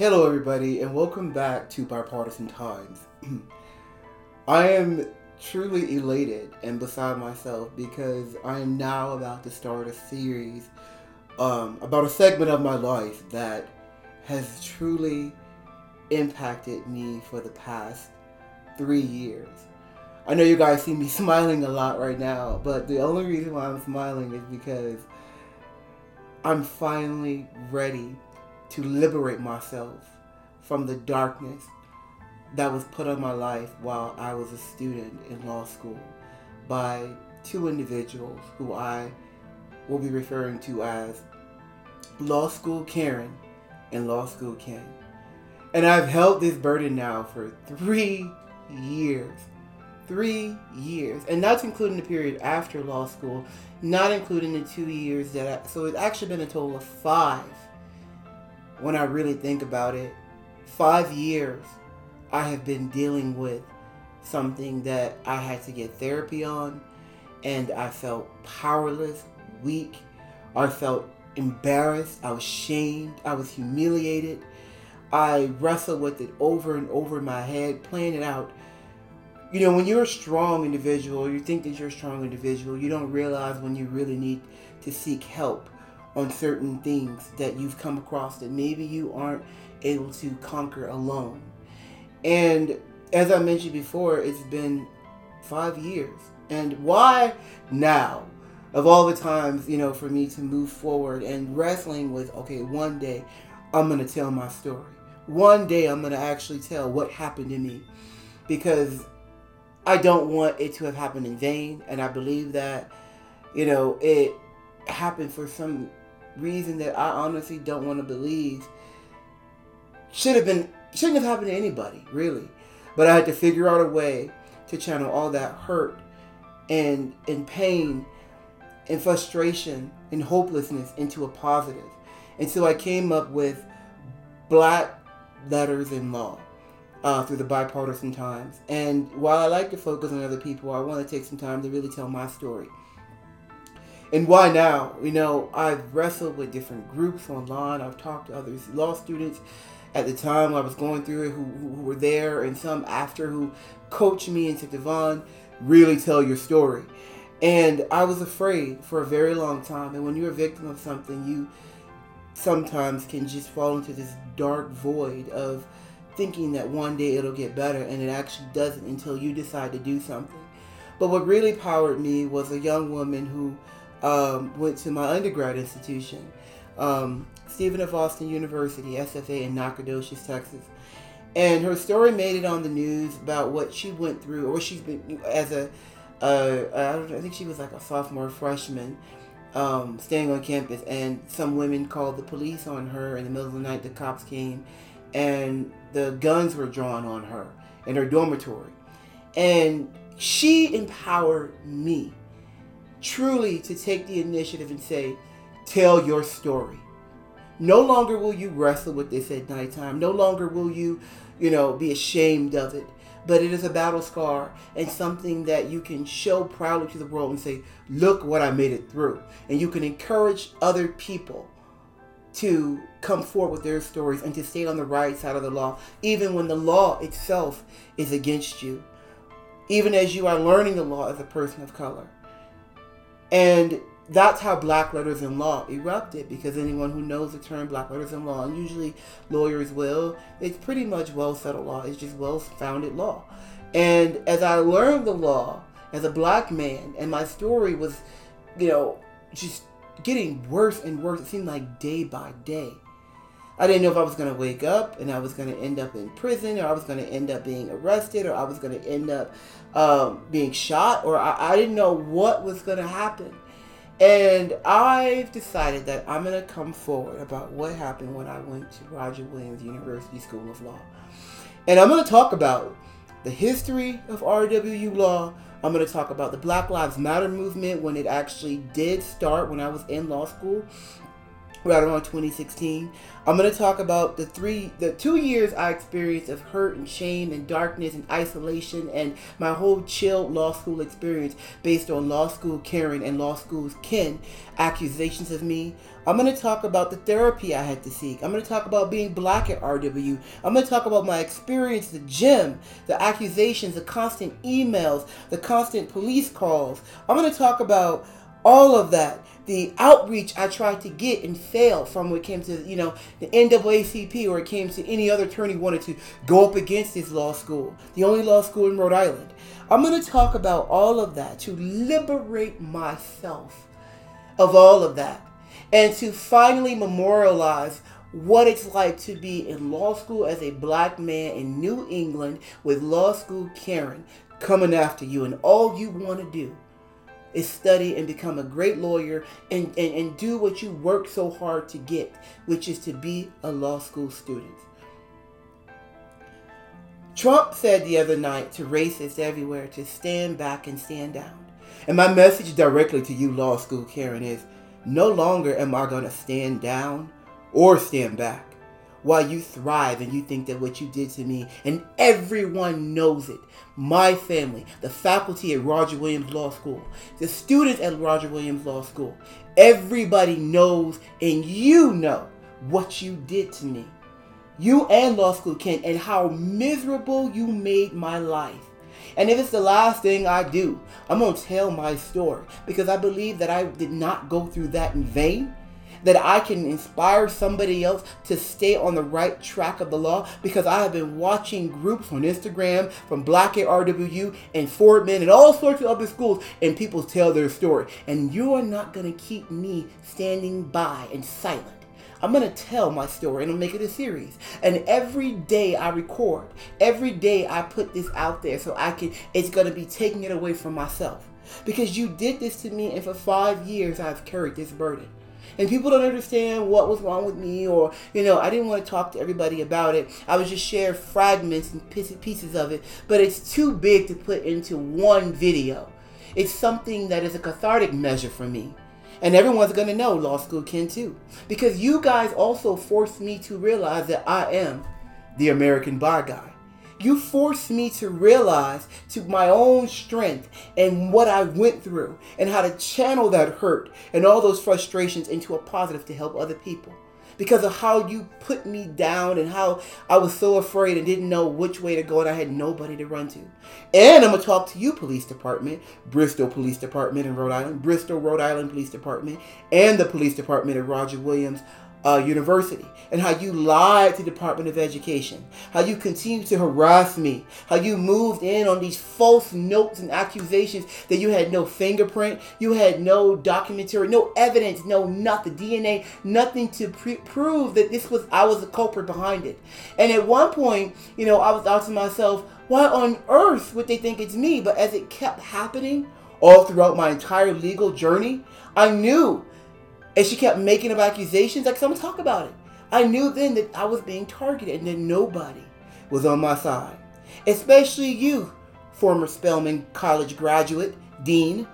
Hello everybody, and welcome back to Bipartisan Times. I am truly elated and beside myself because I am now about to start a series about a segment of my life that has truly impacted me for the past 3 years. I know you guys see me smiling a lot right now, but the only reason why I'm smiling is because I'm finally ready to liberate myself from the darkness that was put on my life while I was a student in law school by two individuals who I will be referring to as Law School Karen and Law School Ken. And I've held this burden now for 3 years. 3 years. And that's including the period after law school, not including the 2 years that so it's actually been a total of 5. When I really think about it, 5 years I have been dealing with something that I had to get therapy on, and I felt powerless, weak. I felt embarrassed. I was shamed. I was humiliated. I wrestled with it over and over in my head, playing it out. You know, when you're a strong individual, you think that you're a strong individual, you don't realize when you really need to seek help on certain things that you've come across that maybe you aren't able to conquer alone. And as I mentioned before, it's been 5 years. And why now? Of all the times, you know, for me to move forward and wrestling with, okay, one day I'm going to tell my story. One day I'm going to actually tell what happened to me, because I don't want it to have happened in vain. And I believe that, you know, it happened for some reason that I honestly don't want to believe shouldn't have happened to anybody, really. But I had to figure out a way to channel all that hurt and pain and frustration and hopelessness into a positive. And so I came up with Black Letters in Law through the Bipartisan Times. And while I like to focus on other people, I want to take some time to really tell my story. And why now? You know, I've wrestled with different groups online. I've talked to other law students at the time I was going through it who were there, and some after who coached me and said, Devon, really tell your story. And I was afraid for a very long time. And when you're a victim of something, you sometimes can just fall into this dark void of thinking that one day it'll get better, and it actually doesn't until you decide to do something. But what really powered me was a young woman who went to my undergrad institution, Stephen F. Austin University, SFA in Nacogdoches, Texas. And her story made it on the news about what she went through, or she's been as I think she was like a sophomore, freshman, staying on campus, and some women called the police on her in the middle of the night. The cops came and the guns were drawn on her in her dormitory. And she empowered me truly to take the initiative and say, tell your story. No longer will you wrestle with this at nighttime. No longer will you, you know, be ashamed of it. But it is a battle scar and something that you can show proudly to the world and say, look what I made it through. And you can encourage other people to come forward with their stories and to stay on the right side of the law, even when the law itself is against you, even as you are learning the law as a person of color. And that's how Black Letters in Law erupted, because anyone who knows the term Black Letters in Law, and usually lawyers will, it's pretty much well-settled law. It's just well-founded law. And as I learned the law as a black man, and my story was, you know, just getting worse and worse. It seemed like day by day. I didn't know if I was going to wake up and I was going to end up in prison, or I was going to end up being arrested, or I was going to end up being shot, or I didn't know what was going to happen. And I've decided that I'm going to come forward about what happened when I went to Roger Williams University School of Law. And I'm going to talk about the history of RWU law. I'm going to talk about the Black Lives Matter movement, when it actually did start when I was in law school. right around 2016. I'm going to talk about the two years I experienced of hurt and shame and darkness and isolation and my whole chilled law school experience based on law school Karen and law school's Ken accusations of me. I'm going to talk about the therapy I had to seek. I'm going to talk about being black at RW. I'm going to talk about my experience, the gym, the accusations, the constant emails, the constant police calls. I'm going to talk about all of that, the outreach I tried to get and failed from when it came to, the NAACP or it came to any other attorney wanted to go up against this law school, the only law school in Rhode Island. I'm going to talk about all of that to liberate myself of all of that and to finally memorialize what it's like to be in law school as a black man in New England with law school Karen coming after you and all you want to do is study and become a great lawyer and do what you work so hard to get, which is to be a law school student. Trump said the other night to racists everywhere to stand back and stand down. And my message directly to you law school Karen is, no longer am I going to stand down or stand back while you thrive and you think that what you did to me, and everyone knows it, my family, the faculty at Roger Williams Law School, the students at Roger Williams Law School, everybody knows and you know what you did to me, you and law school Ken, and how miserable you made my life. And if it's the last thing I do, I'm going to tell my story because I believe that I did not go through that in vain, that I can inspire somebody else to stay on the right track of the law because I have been watching groups on Instagram from Black at RWU and Fordman and all sorts of other schools, and people tell their story. And you are not going to keep me standing by and silent. I'm going to tell my story and I'll make it a series. And every day I record, every day I put this out there so I can, it's going to be taking it away from myself. Because you did this to me and for 5 years I've carried this burden. And people don't understand what was wrong with me or, I didn't want to talk to everybody about it. I would just share fragments and pieces of it. But it's too big to put into one video. It's something that is a cathartic measure for me. And everyone's going to know Law School Ken too. Because you guys also forced me to realize that I am the American Black guy. You forced me to realize to my own strength and what I went through and how to channel that hurt and all those frustrations into a positive to help other people because of how you put me down and how I was so afraid and didn't know which way to go and I had nobody to run to. And I'm going to talk to you, Police Department, Bristol Police Department in Rhode Island, Bristol, Rhode Island Police Department, and the Police Department at Roger Williams University, and how you lied to the Department of Education, how you continued to harass me, how you moved in on these false notes and accusations that you had no fingerprint, you had no documentary, no evidence, no nothing, DNA, nothing to prove that I was the culprit behind it. And at one point, I was out to myself, why on earth would they think it's me? But as it kept happening all throughout my entire legal journey, I knew. And she kept making up accusations like someone talk about it. I knew then that I was being targeted and that nobody was on my side. Especially you, former Spelman College graduate, Dean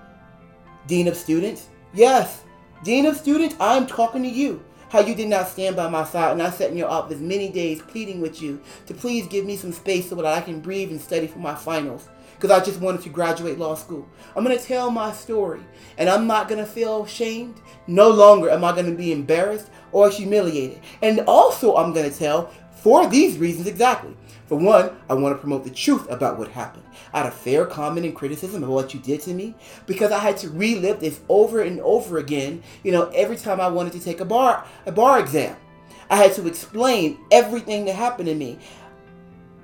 of Students. Yes, Dean of Students, I'm talking to you. How you did not stand by my side and I sat in your office many days pleading with you to please give me some space so that I can breathe and study for my finals. Because I just wanted to graduate law school. I'm going to tell my story. And I'm not going to feel ashamed. No longer am I going to be embarrassed or humiliated. And also I'm going to tell for these reasons exactly. For one, I want to promote the truth about what happened. I had a fair comment and criticism of what you did to me. Because I had to relive this over and over again. Every time I wanted to take a bar exam. I had to explain everything that happened to me.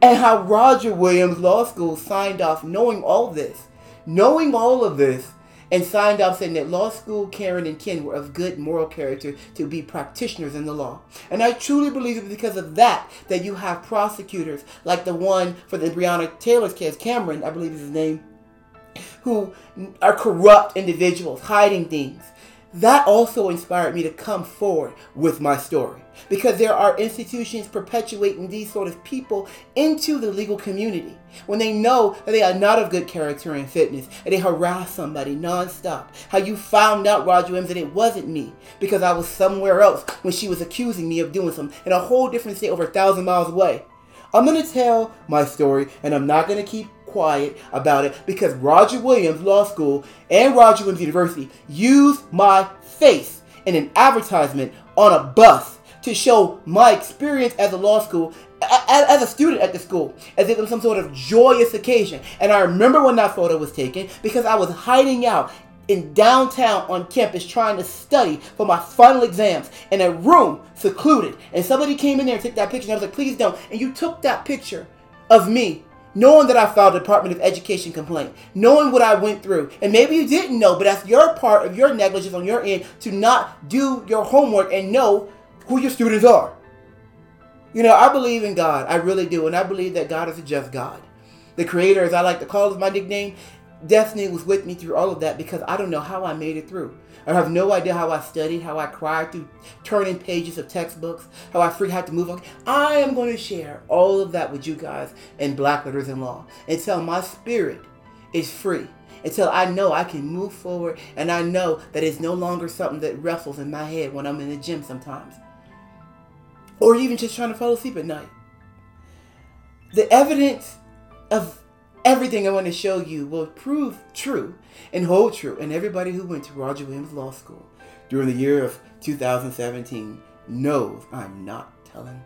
And how Roger Williams Law School signed off knowing all of this, and signed off saying that law school Karen and Ken were of good moral character to be practitioners in the law. And I truly believe it's because of that you have prosecutors like the one for the Breonna Taylor's case, Cameron, I believe is his name, who are corrupt individuals hiding things. That also inspired me to come forward with my story, because there are institutions perpetuating these sort of people into the legal community when they know that they are not of good character and fitness, and they harass somebody nonstop. How you found out, Roger Williams, that it wasn't me because I was somewhere else when she was accusing me of doing something in a whole different state over 1,000 miles away. I'm going to tell my story, and I'm not going to keep quiet about it, because Roger Williams Law School and Roger Williams University used my face in an advertisement on a bus to show my experience as a law school, as a student at the school, as if it was some sort of joyous occasion. And I remember when that photo was taken, because I was hiding out in downtown on campus trying to study for my final exams in a room secluded, and somebody came in there and took that picture, and I was like, please don't. And you took that picture of me knowing that I filed a Department of Education complaint, knowing what I went through. And maybe you didn't know, but that's your part of your negligence on your end, to not do your homework and know who your students are. You know, I believe in God. I really do. And I believe that God is a just God. The Creator, as I like to call it, is my nickname. Destiny was with me through all of that, because I don't know how I made it through. I have no idea how I studied, how I cried through turning pages of textbooks, how I figured out to move on. I am going to share all of that with you guys in Black Letters in Law until my spirit is free, until I know I can move forward, and I know that it's no longer something that wrestles in my head when I'm in the gym sometimes, or even just trying to fall asleep at night. The evidence of everything I want to show you will prove true and hold true. And everybody who went to Roger Williams Law School during the year of 2017 knows I'm not telling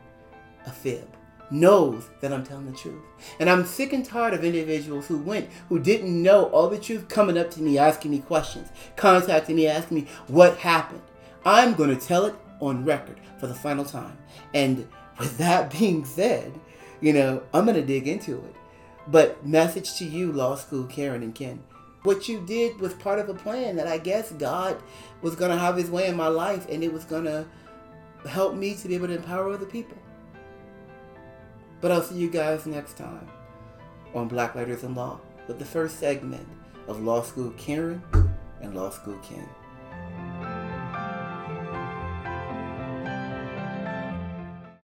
a fib, knows that I'm telling the truth. And I'm sick and tired of individuals who went, who didn't know all the truth, coming up to me, asking me questions, contacting me, asking me what happened. I'm going to tell it on record for the final time. And with that being said, you know, I'm going to dig into it. But message to you, law school Karen and Ken. What you did was part of a plan that I guess God was going to have his way in my life, and it was going to help me to be able to empower other people. But I'll see you guys next time on Black Letters in Law with the first segment of Law School Karen and Law School Ken.